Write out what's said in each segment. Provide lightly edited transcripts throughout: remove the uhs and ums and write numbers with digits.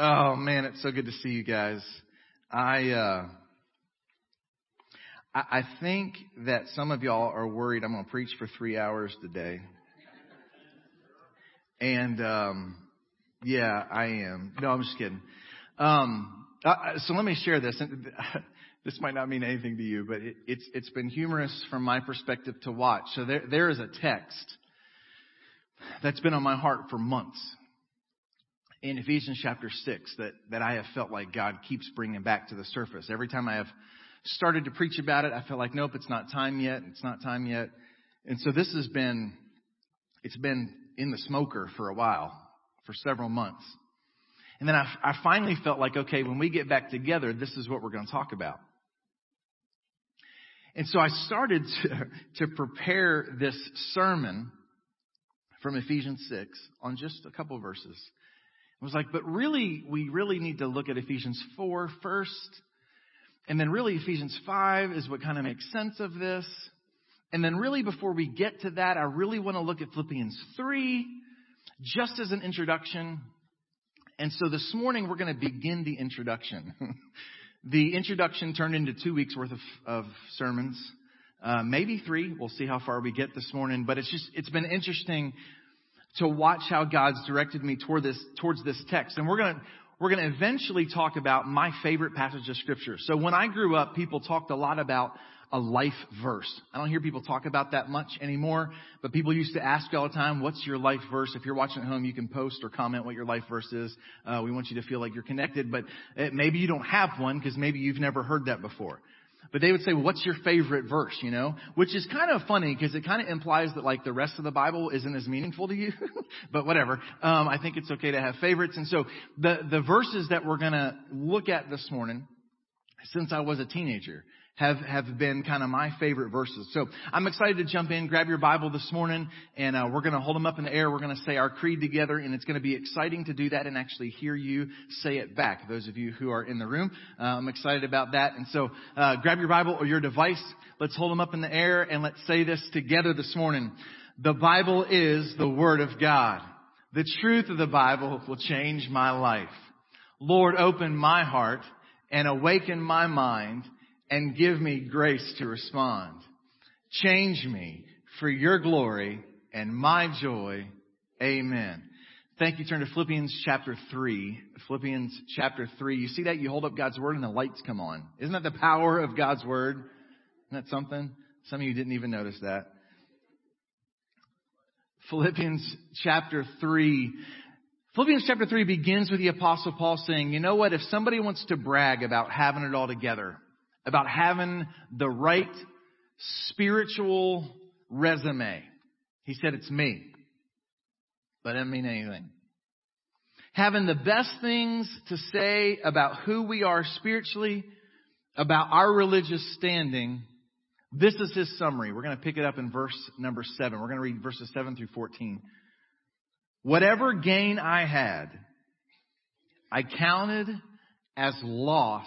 Oh, man, it's so good to see you guys. I think that some of y'all are worried I'm going to preach for 3 hours today. And, yeah, I am. No, I'm just kidding. So let me share this. This might not mean anything to you, but it's been humorous from my perspective to watch. So there is a text that's been on my heart for months in Ephesians chapter 6 that I have felt like God keeps bringing back to the surface. Every time I have started to preach about it, I felt like, nope, it's not time yet. It's not time yet. And so this has been, it's been in the smoker for a while, for several months. And then I finally felt like, okay, when we get back together, this is what we're going to talk about. And so I started to prepare this sermon from Ephesians 6 on just a couple of verses. I was like, but really, we really need to look at Ephesians 4 first. And then really Ephesians 5 is what kind of makes sense of this. And then really before we get to that, I really want to look at Philippians 3 just as an introduction. And so this morning, we're going to begin the introduction. The introduction turned into 2 weeks worth of sermons, maybe three. We'll see how far we get this morning. But it's been interesting to watch how God's directed me towards this text. And we're going to eventually talk about my favorite passage of Scripture. So when I grew up, people talked a lot about a life verse. I don't hear people talk about that much anymore, but people used to ask all the time, what's your life verse? If you're watching at home, you can post or comment what your life verse is. We want you to feel like you're connected, but maybe you don't have one because maybe you've never heard that before. But they would say, well, what's your favorite verse, you know? Which is kind of funny because it kind of implies that like the rest of the Bible isn't as meaningful to you, but whatever. I think it's okay to have favorites. And so the verses that we're going to look at this morning, since I was a teenager, have been kind of my favorite verses. So I'm excited to jump in. Grab your Bible this morning, and we're going to hold them up in the air. We're going to say our creed together, and it's going to be exciting to do that and actually hear you say it back. Those of you who are in the room, I'm excited about that. And so grab your Bible or your device. Let's hold them up in the air, and let's say this together this morning. The Bible is the Word of God. The truth of the Bible will change my life. Lord, open my heart and awaken my mind, and give me grace to respond. Change me for your glory and my joy. Amen. Thank you. Turn to Philippians chapter 3. Philippians chapter 3. You see that? You hold up God's word and the lights come on. Isn't that the power of God's word? Isn't that something? Some of you didn't even notice that. Philippians chapter 3. Philippians chapter 3 begins with the Apostle Paul saying, you know what? If somebody wants to brag about having it all together, about having the right spiritual resume. He said, it's me. But it doesn't mean anything. Having the best things to say about who we are spiritually, about our religious standing. This is his summary. We're going to pick it up in verse number 7. We're going to read verses 7 through 14. Whatever gain I had, I counted as loss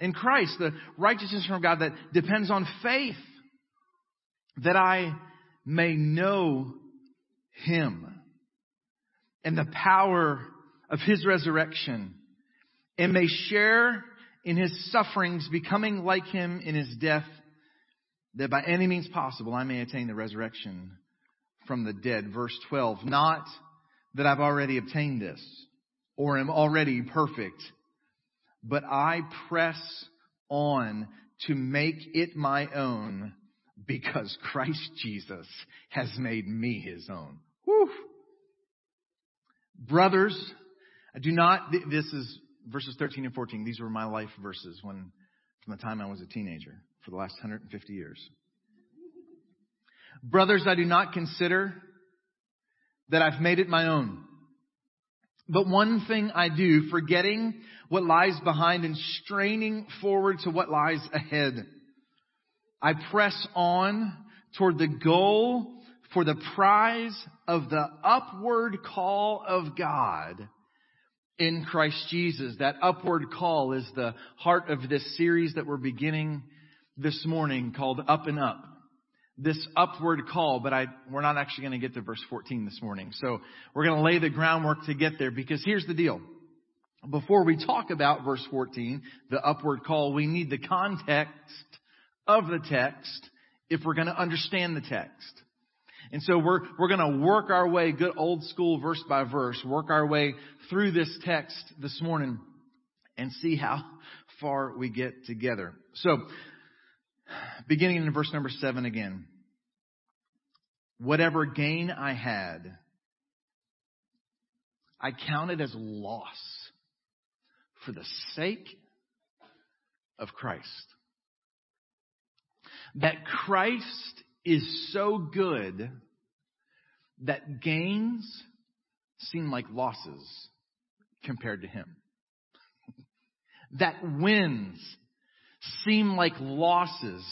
in Christ, the righteousness from God that depends on faith, that I may know him and the power of his resurrection and may share in his sufferings, becoming like him in his death, that by any means possible I may attain the resurrection from the dead. Verse 12, not that I've already obtained this or am already perfect, but I press on to make it my own because Christ Jesus has made me his own. Woo. Brothers, I do not. This is verses 13 and 14. These were my life verses from the time I was a teenager for the last 150 years. Brothers, I do not consider that I've made it my own. But one thing I do, forgetting what lies behind and straining forward to what lies ahead, I press on toward the goal for the prize of the upward call of God in Christ Jesus. That upward call is the heart of this series that we're beginning this morning called Up and Up. This upward call, but we're not actually going to get to verse 14 this morning. So we're going to lay the groundwork to get there, because here's the deal. Before we talk about verse 14, the upward call, we need the context of the text if we're going to understand the text. And so we're going to work our way, good old school verse by verse, work our way through this text this morning and see how far we get together. So beginning in verse number 7 again. Whatever gain I had, I counted as loss for the sake of Christ. That Christ is so good that gains seem like losses compared to Him. That wins seem like losses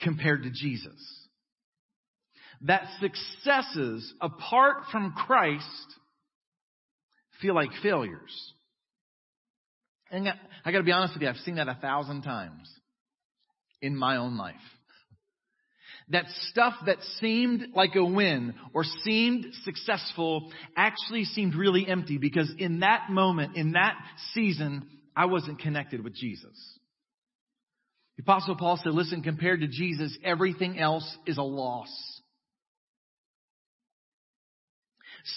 compared to Jesus. That successes apart from Christ feel like failures. And I got to be honest with you, I've seen that 1,000 times in my own life. That stuff that seemed like a win or seemed successful actually seemed really empty, because in that moment, in that season, I wasn't connected with Jesus. The Apostle Paul said, listen, compared to Jesus, everything else is a loss.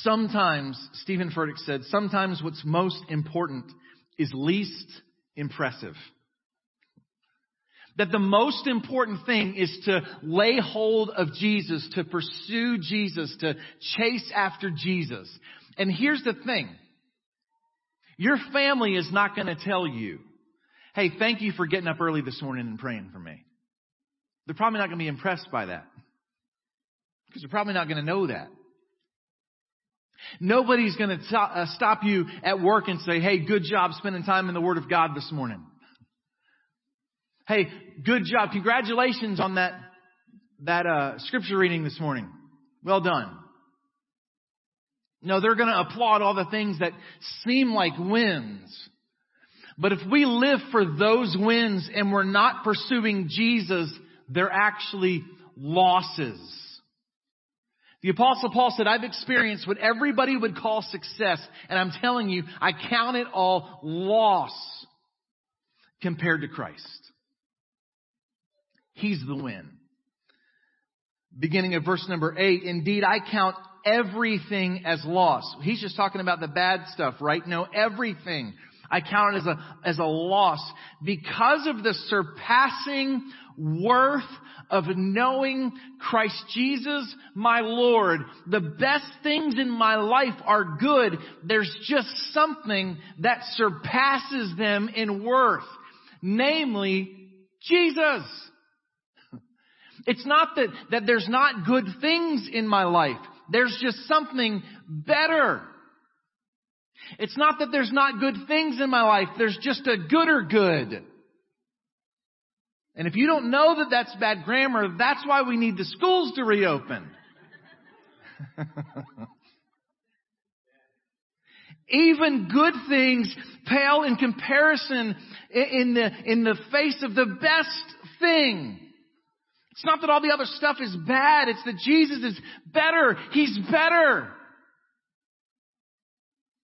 Sometimes, Stephen Furtick said, sometimes what's most important is least impressive. That the most important thing is to lay hold of Jesus, to pursue Jesus, to chase after Jesus. And here's the thing. Your family is not going to tell you, hey, thank you for getting up early this morning and praying for me. They're probably not going to be impressed by that, because they're probably not going to know that. Nobody's going to stop you at work and say, hey, good job spending time in the Word of God this morning. Hey, good job. Congratulations on that scripture reading this morning. Well done. No, they're going to applaud all the things that seem like wins. But if we live for those wins and we're not pursuing Jesus, they're actually losses. The Apostle Paul said, I've experienced what everybody would call success, and I'm telling you, I count it all loss compared to Christ. He's the win. Beginning of verse number 8, indeed, I count everything as loss. He's just talking about the bad stuff, right? No, everything. I count it as a loss because of the surpassing worth of knowing Christ Jesus, my Lord. The best things in my life are good. There's just something that surpasses them in worth, namely Jesus. It's not that there's not good things in my life. There's just something better. It's not that there's not good things in my life. There's just a gooder good. And if you don't know that that's bad grammar, that's why we need the schools to reopen. Even good things pale in comparison in the face of the best thing. It's not that all the other stuff is bad. It's that Jesus is better. He's better.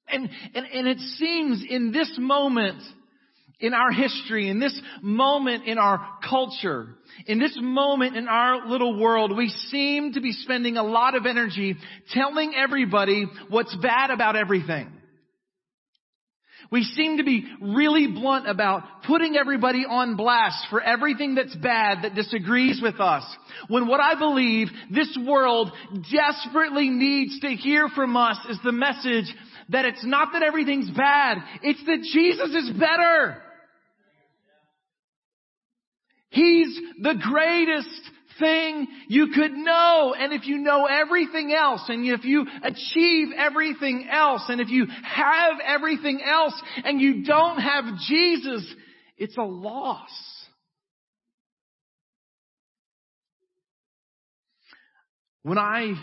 And it seems in this moment in our history, in this moment in our culture, in this moment in our little world, we seem to be spending a lot of energy telling everybody what's bad about everything. We seem to be really blunt about putting everybody on blast for everything that's bad that disagrees with us. When what I believe this world desperately needs to hear from us is the message that it's not that everything's bad, it's that Jesus is better. He's the greatest thing you could know. And if you know everything else, and if you achieve everything else, and if you have everything else, and you don't have Jesus, it's a loss. When I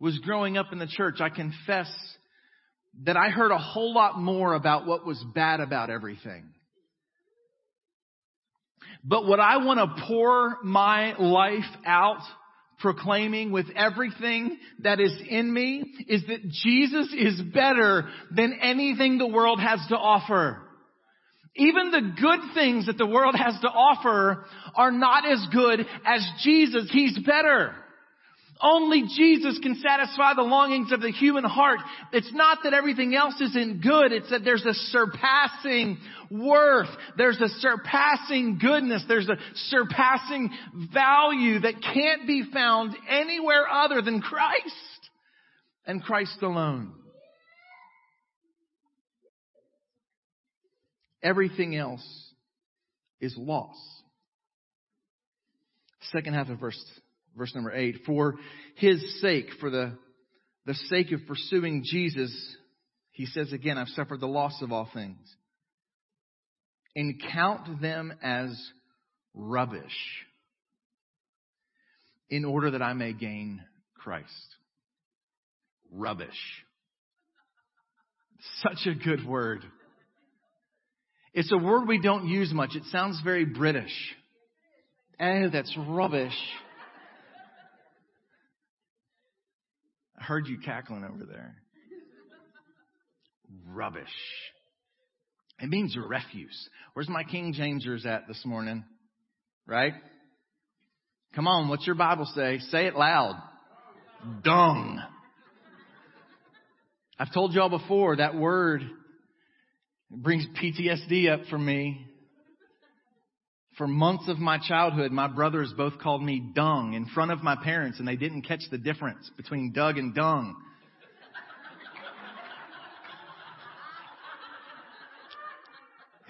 was growing up in the church, I confess that I heard a whole lot more about what was bad about everything. But what I want to pour my life out proclaiming with everything that is in me is that Jesus is better than anything the world has to offer. Even the good things that the world has to offer are not as good as Jesus. He's better. Only Jesus can satisfy the longings of the human heart. It's not that everything else isn't good. It's that there's a surpassing worth. There's a surpassing goodness. There's a surpassing value that can't be found anywhere other than Christ and Christ alone. Everything else is loss. Second half of verse number 8, for his sake, for the sake of pursuing Jesus, he says again, I've suffered the loss of all things. And count them as rubbish in order that I may gain Christ. Rubbish. Such a good word. It's a word we don't use much. It sounds very British. Oh, that's rubbish. I heard you cackling over there. Rubbish. It means refuse. Where's my King Jamesers at this morning? Right? Come on, what's your Bible say? Say it loud. Dung. I've told y'all before, that word brings PTSD up for me. For months of my childhood, my brothers both called me dung in front of my parents, and they didn't catch the difference between Doug and dung.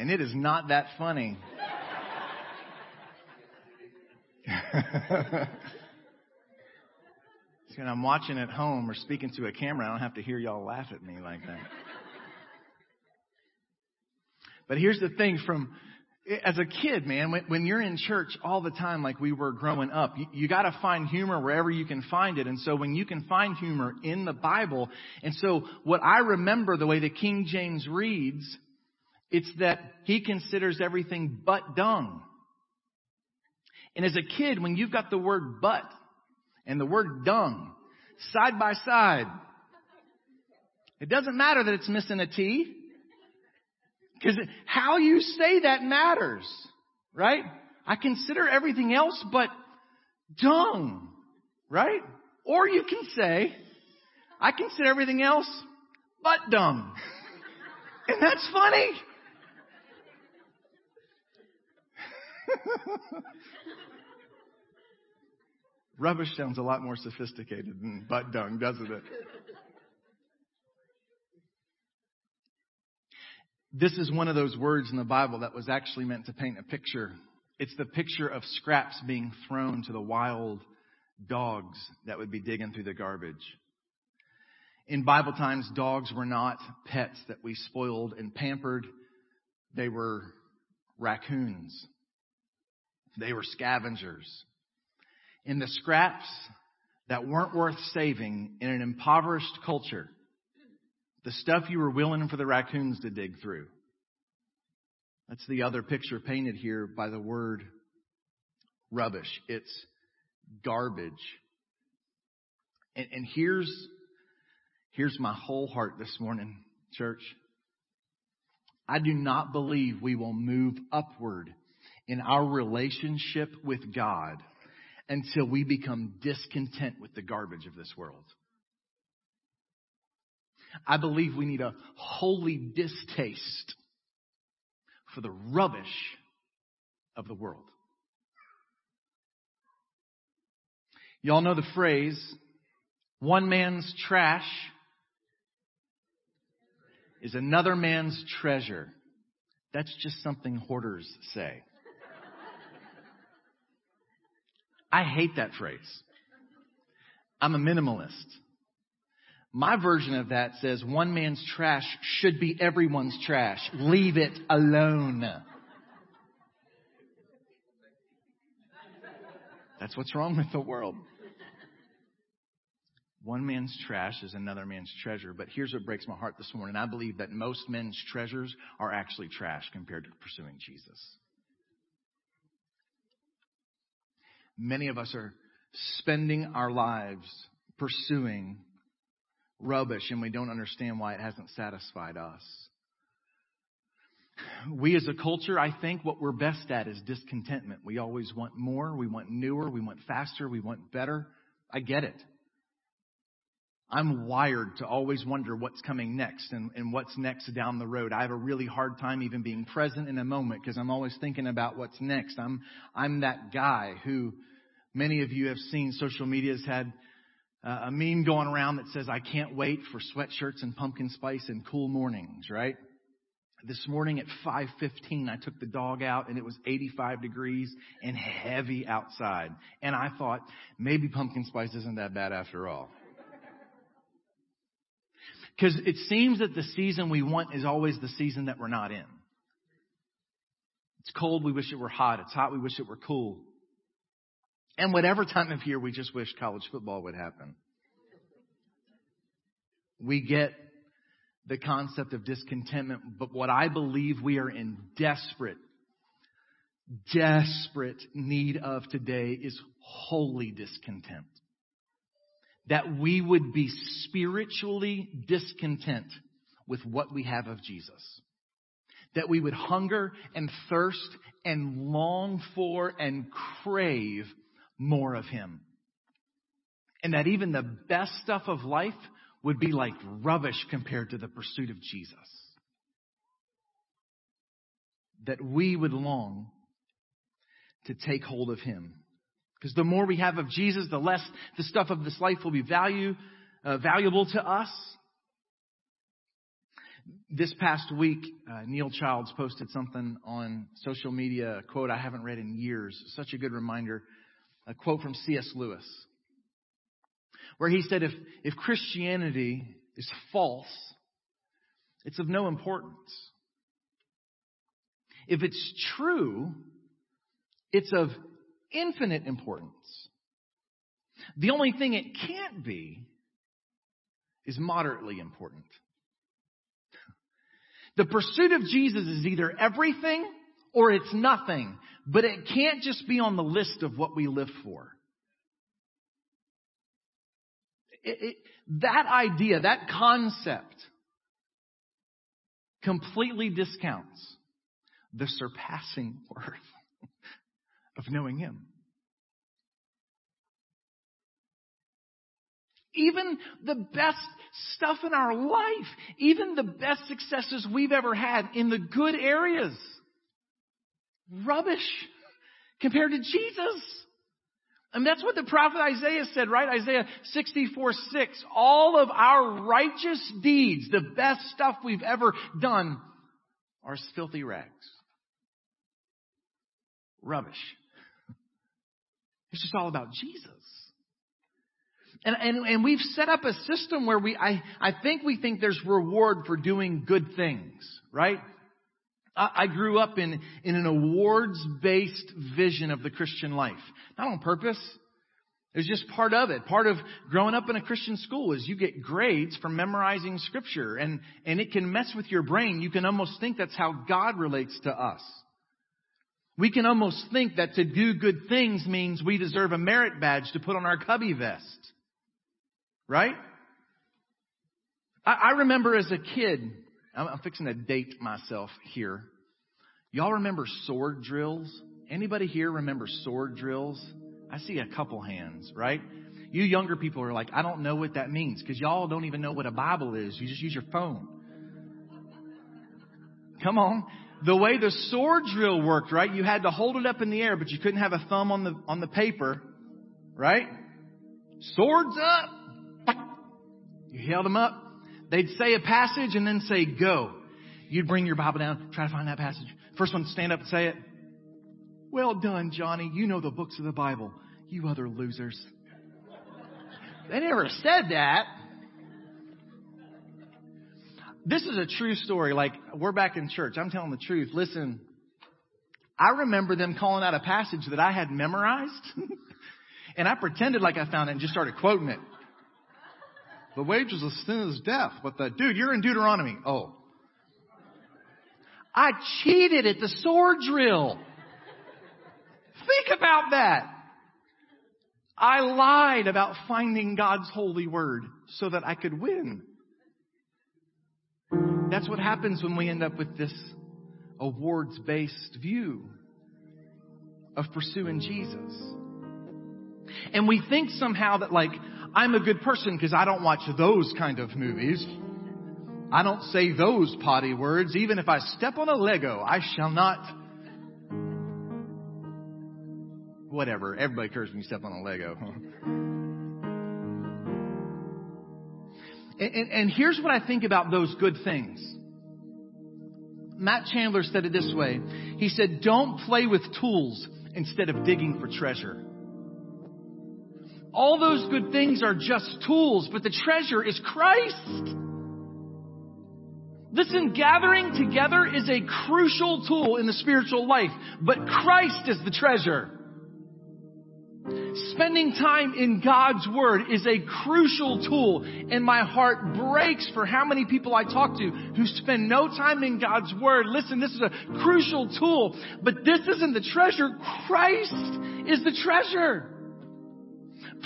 And it is not that funny. See, when I'm watching at home or speaking to a camera, I don't have to hear y'all laugh at me like that. But here's the thing from... As a kid, man, when you're in church all the time like we were growing up, you got to find humor wherever you can find it. And so when you can find humor in the Bible, and so what I remember the way the King James reads, it's that he considers everything but dung. And as a kid, when you've got the word but and the word dung side by side, it doesn't matter that it's missing a T. Because how you say that matters, right? I consider everything else but dung, right? Or you can say, I consider everything else but dung. And that's funny. Rubbish sounds a lot more sophisticated than but dung, doesn't it? This is one of those words in the Bible that was actually meant to paint a picture. It's the picture of scraps being thrown to the wild dogs that would be digging through the garbage. In Bible times, dogs were not pets that we spoiled and pampered. They were raccoons. They were scavengers. And the scraps that weren't worth saving in an impoverished culture, the stuff you were willing for the raccoons to dig through. That's the other picture painted here by the word rubbish. It's garbage. And here's my whole heart this morning, church. I do not believe we will move upward in our relationship with God until we become discontent with the garbage of this world. I believe we need a holy distaste for the rubbish of the world. Y'all know the phrase, one man's trash is another man's treasure. That's just something hoarders say. I hate that phrase. I'm a minimalist. My version of that says one man's trash should be everyone's trash. Leave it alone. That's what's wrong with the world. One man's trash is another man's treasure. But here's what breaks my heart this morning. I believe that most men's treasures are actually trash compared to pursuing Jesus. Many of us are spending our lives pursuing rubbish, and we don't understand why it hasn't satisfied us. We as a culture, I think what we're best at is discontentment. We always want more. We want newer. We want faster. We want better. I get it. I'm wired to always wonder what's coming next and what's next down the road. I have a really hard time even being present in a moment because I'm always thinking about what's next. I'm that guy who many of you have seen. Social media has had a meme going around that says, I can't wait for sweatshirts and pumpkin spice and cool mornings, right? This morning at 5:15, I took the dog out and it was 85 degrees and heavy outside. And I thought, maybe pumpkin spice isn't that bad after all. Because it seems that the season we want is always the season that we're not in. It's cold, we wish it were hot. It's hot, we wish it were cool. And whatever time of year, we just wish college football would happen. We get the concept of discontentment, but what I believe we are in desperate need of today is holy discontent. That we would be spiritually discontent with what we have of Jesus. That we would hunger and thirst and long for and crave more of Him. And that even the best stuff of life would be like rubbish compared to the pursuit of Jesus. That we would long to take hold of Him. Because the more we have of Jesus, the less the stuff of this life will be valuable to us. This past week, Neil Childs posted something on social media, a quote I haven't read in years. Such a good reminder. A quote from C.S. Lewis, where he said, if Christianity is false, it's of no importance. If it's true, it's of infinite importance. The only thing it can't be is moderately important. The pursuit of Jesus is either everything or it's nothing, but it can't just be on the list of what we live for. That idea, that concept completely discounts the surpassing worth of knowing Him. Even the best stuff in our life, even the best successes we've ever had in the good areas, rubbish compared to Jesus. And that's what the prophet Isaiah said, right? Isaiah 64:6. All of our righteous deeds, the best stuff we've ever done, are as filthy rags. Rubbish. It's just all about Jesus. And we've set up a system where I think there's reward for doing good things, right? I grew up in an awards-based vision of the Christian life. Not on purpose. It was just part of it. Part of growing up in a Christian school is you get grades for memorizing Scripture, and it can mess with your brain. You can almost think that's how God relates to us. We can almost think that to do good things means we deserve a merit badge to put on our cubby vest. Right? I remember as a kid, I'm fixing to date myself here. Y'all remember sword drills? Anybody here remember sword drills? I see a couple hands, right? You younger people are like, I don't know what that means because y'all don't even know what a Bible is. You just use your phone. Come on. The way the sword drill worked, right? You had to hold it up in the air, but you couldn't have a thumb on the paper, right? Swords up. You held them up. They'd say a passage and then say, go. You'd bring your Bible down, try to find that passage. First one to stand up and say it. Well done, Johnny. You know the books of the Bible. You other losers. They never said that. This is a true story. Like, we're back in church. I'm telling the truth. Listen, I remember them calling out a passage that I had memorized. And I pretended like I found it and just started quoting it. The wages of sin is death. But dude, you're in Deuteronomy. Oh. I cheated at the sword drill. Think about that. I lied about finding God's holy word so that I could win. That's what happens when we end up with this awards-based view of pursuing Jesus. And we think somehow that, like, I'm a good person because I don't watch those kind of movies. I don't say those potty words. Even if I step on a Lego, I shall not. Whatever. Everybody curses when you step on a Lego. And here's what I think about those good things. Matt Chandler said it this way. He said, don't play with tools instead of digging for treasure. All those good things are just tools, but the treasure is Christ. Listen, gathering together is a crucial tool in the spiritual life, but Christ is the treasure. Spending time in God's Word is a crucial tool, and my heart breaks for how many people I talk to who spend no time in God's Word. Listen, this is a crucial tool, but this isn't the treasure. Christ is the treasure.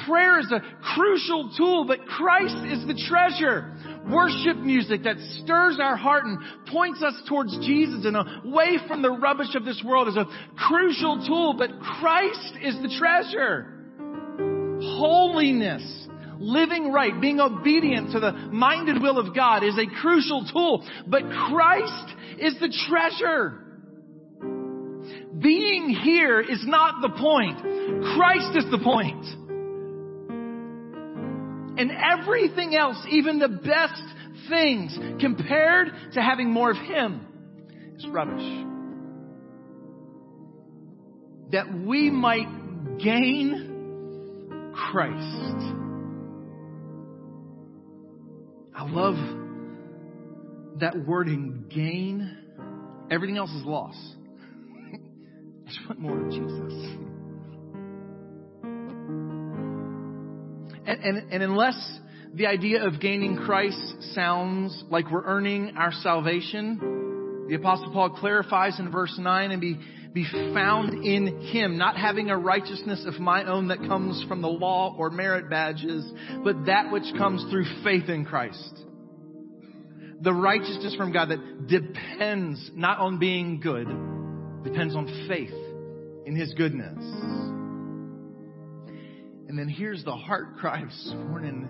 Prayer is a crucial tool, but Christ is the treasure. Worship music that stirs our heart and points us towards Jesus and away from the rubbish of this world is a crucial tool, but Christ is the treasure. Holiness, living right, being obedient to the mind and will of God is a crucial tool, but Christ is the treasure. Being here is not the point. Christ is the point. And everything else, even the best things, compared to having more of Him, is rubbish. That we might gain Christ. I love that wording, gain. Everything else is loss. I just want more of Jesus. And unless the idea of gaining Christ sounds like we're earning our salvation, the Apostle Paul clarifies in verse 9, and be found in Him, not having a righteousness of my own that comes from the law or merit badges, but that which comes through faith in Christ. The righteousness from God that depends not on being good, depends on faith in His goodness. And then here's the heart cry of this morning,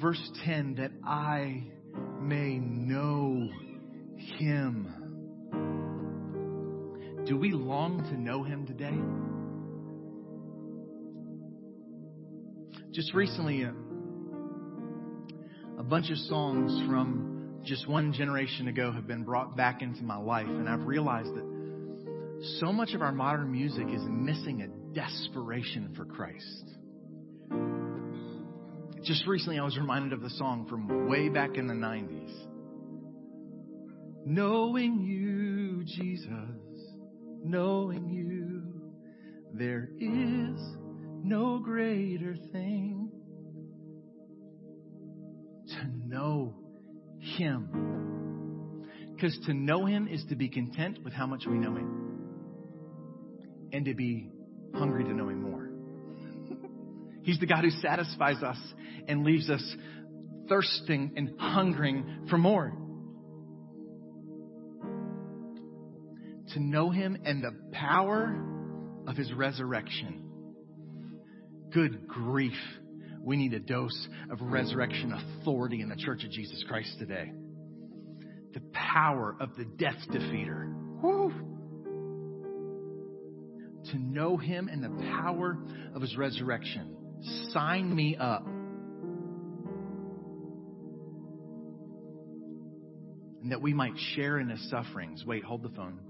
verse 10, that I may know Him. Do we long to know Him today? Just recently, a bunch of songs from just one generation ago have been brought back into my life. And I've realized that so much of our modern music is missing a desperation for Christ. Just recently, I was reminded of the song from way back in the 90s. Knowing you, Jesus, knowing you, there is no greater thing to know Him. Because to know Him is to be content with how much we know Him and to be hungry to know Him more. He's the God who satisfies us and leaves us thirsting and hungering for more. To know Him and the power of His resurrection. Good grief. We need a dose of resurrection authority in the Church of Jesus Christ today. The power of the death defeater. Woo! To know Him and the power of His resurrection. Sign me up. And that we might share in His sufferings. Wait, hold the phone.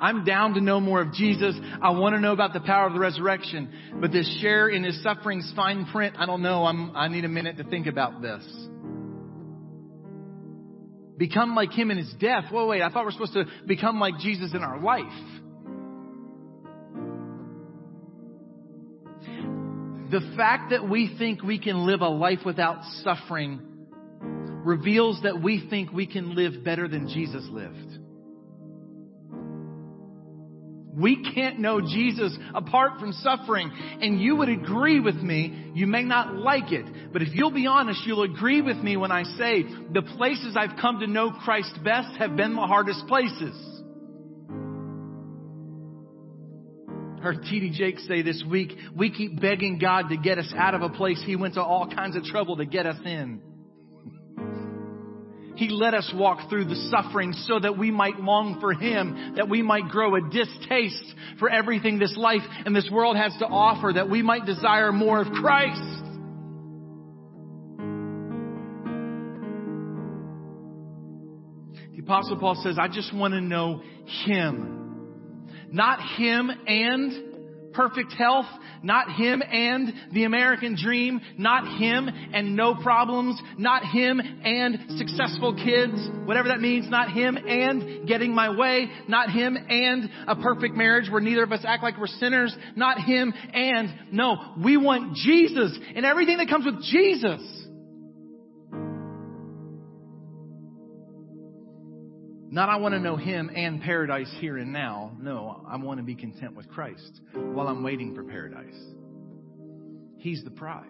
I'm down to know more of Jesus. I want to know about the power of the resurrection. But to share in his suffering's fine print, I don't know. I need a minute to think about this. Become like him in his death. Whoa, wait, I thought we're supposed to become like Jesus in our life. The fact that we think we can live a life without suffering reveals that we think we can live better than Jesus lived. We can't know Jesus apart from suffering. And you would agree with me. You may not like it, but if you'll be honest, you'll agree with me when I say the places I've come to know Christ best have been the hardest places. I heard T.D. Jakes say this week, we keep begging God to get us out of a place he went to all kinds of trouble to get us in. He let us walk through the suffering so that we might long for him, that we might grow a distaste for everything this life and this world has to offer, that we might desire more of Christ. The Apostle Paul says, I just want to know him. Not him and perfect health. Not him and the American dream. Not him and no problems. Not him and successful kids, whatever that means. Not him and getting my way. Not him and a perfect marriage where neither of us act like we're sinners. Not him and no, we want Jesus and everything that comes with Jesus. Not I want to know him and paradise here and now. No, I want to be content with Christ while I'm waiting for paradise. He's the prize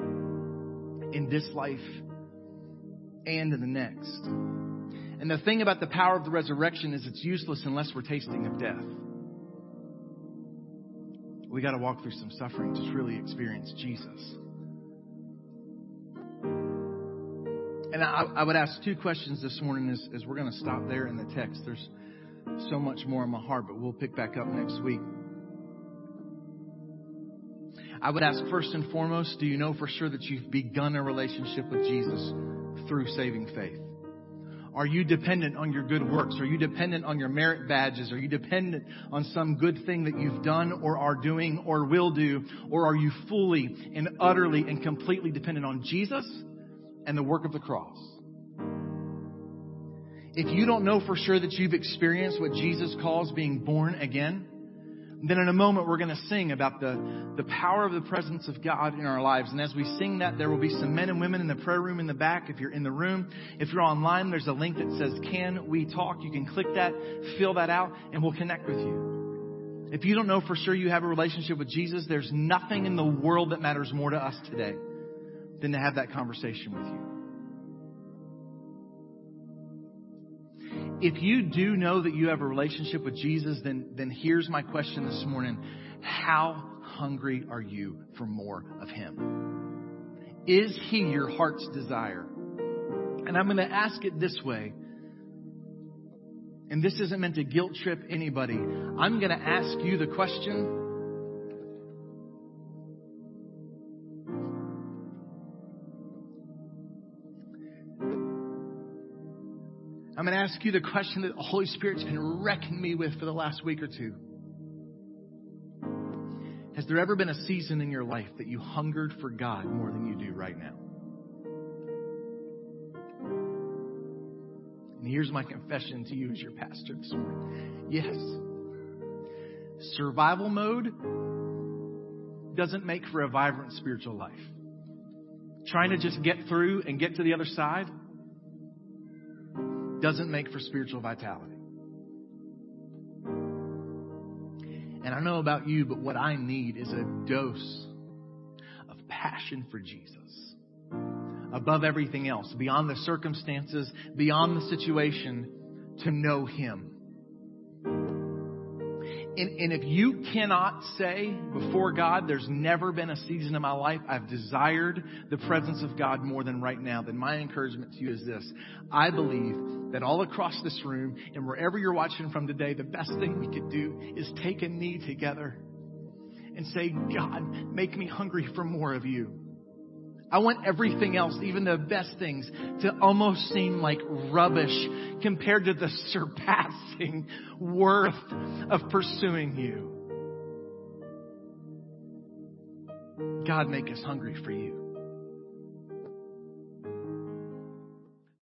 in this life and in the next. And the thing about the power of the resurrection is it's useless unless we're tasting of death. We got to walk through some suffering to really experience Jesus. And I would ask two questions this morning as we're going to stop there in the text. There's so much more in my heart, but we'll pick back up next week. I would ask first and foremost, do you know for sure that you've begun a relationship with Jesus through saving faith? Are you dependent on your good works? Are you dependent on your merit badges? Are you dependent on some good thing that you've done or are doing or will do? Or are you fully and utterly and completely dependent on Jesus and the work of the cross? If you don't know for sure that you've experienced what Jesus calls being born again, then in a moment we're going to sing about the power of the presence of God in our lives. And as we sing that, there will be some men and women in the prayer room in the back. If you're in the room, if you're online, there's a link that says, Can We Talk? You can click that, fill that out, and we'll connect with you. If you don't know for sure you have a relationship with Jesus, there's nothing in the world that matters more to us today than to have that conversation with you. If you do know that you have a relationship with Jesus, then here's my question this morning. How hungry are you for more of him? Is he your heart's desire? And I'm going to ask it this way. And this isn't meant to guilt trip anybody. I'm going to ask you the question. I'm going to ask you the question that the Holy Spirit's been wrecking me with for the last week or two. Has there ever been a season in your life that you hungered for God more than you do right now? And here's my confession to you as your pastor this morning. Yes, survival mode doesn't make for a vibrant spiritual life. Trying to just get through and get to the other side doesn't make for spiritual vitality. And I know about you, but what I need is a dose of passion for Jesus above everything else, beyond the circumstances, beyond the situation, to know him. And if you cannot say before God, there's never been a season in my life I've desired the presence of God more than right now, then my encouragement to you is this. I believe that all across this room and wherever you're watching from today, the best thing we could do is take a knee together and say, God, make me hungry for more of you. I want everything else, even the best things, to almost seem like rubbish compared to the surpassing worth of pursuing you. God, make us hungry for you.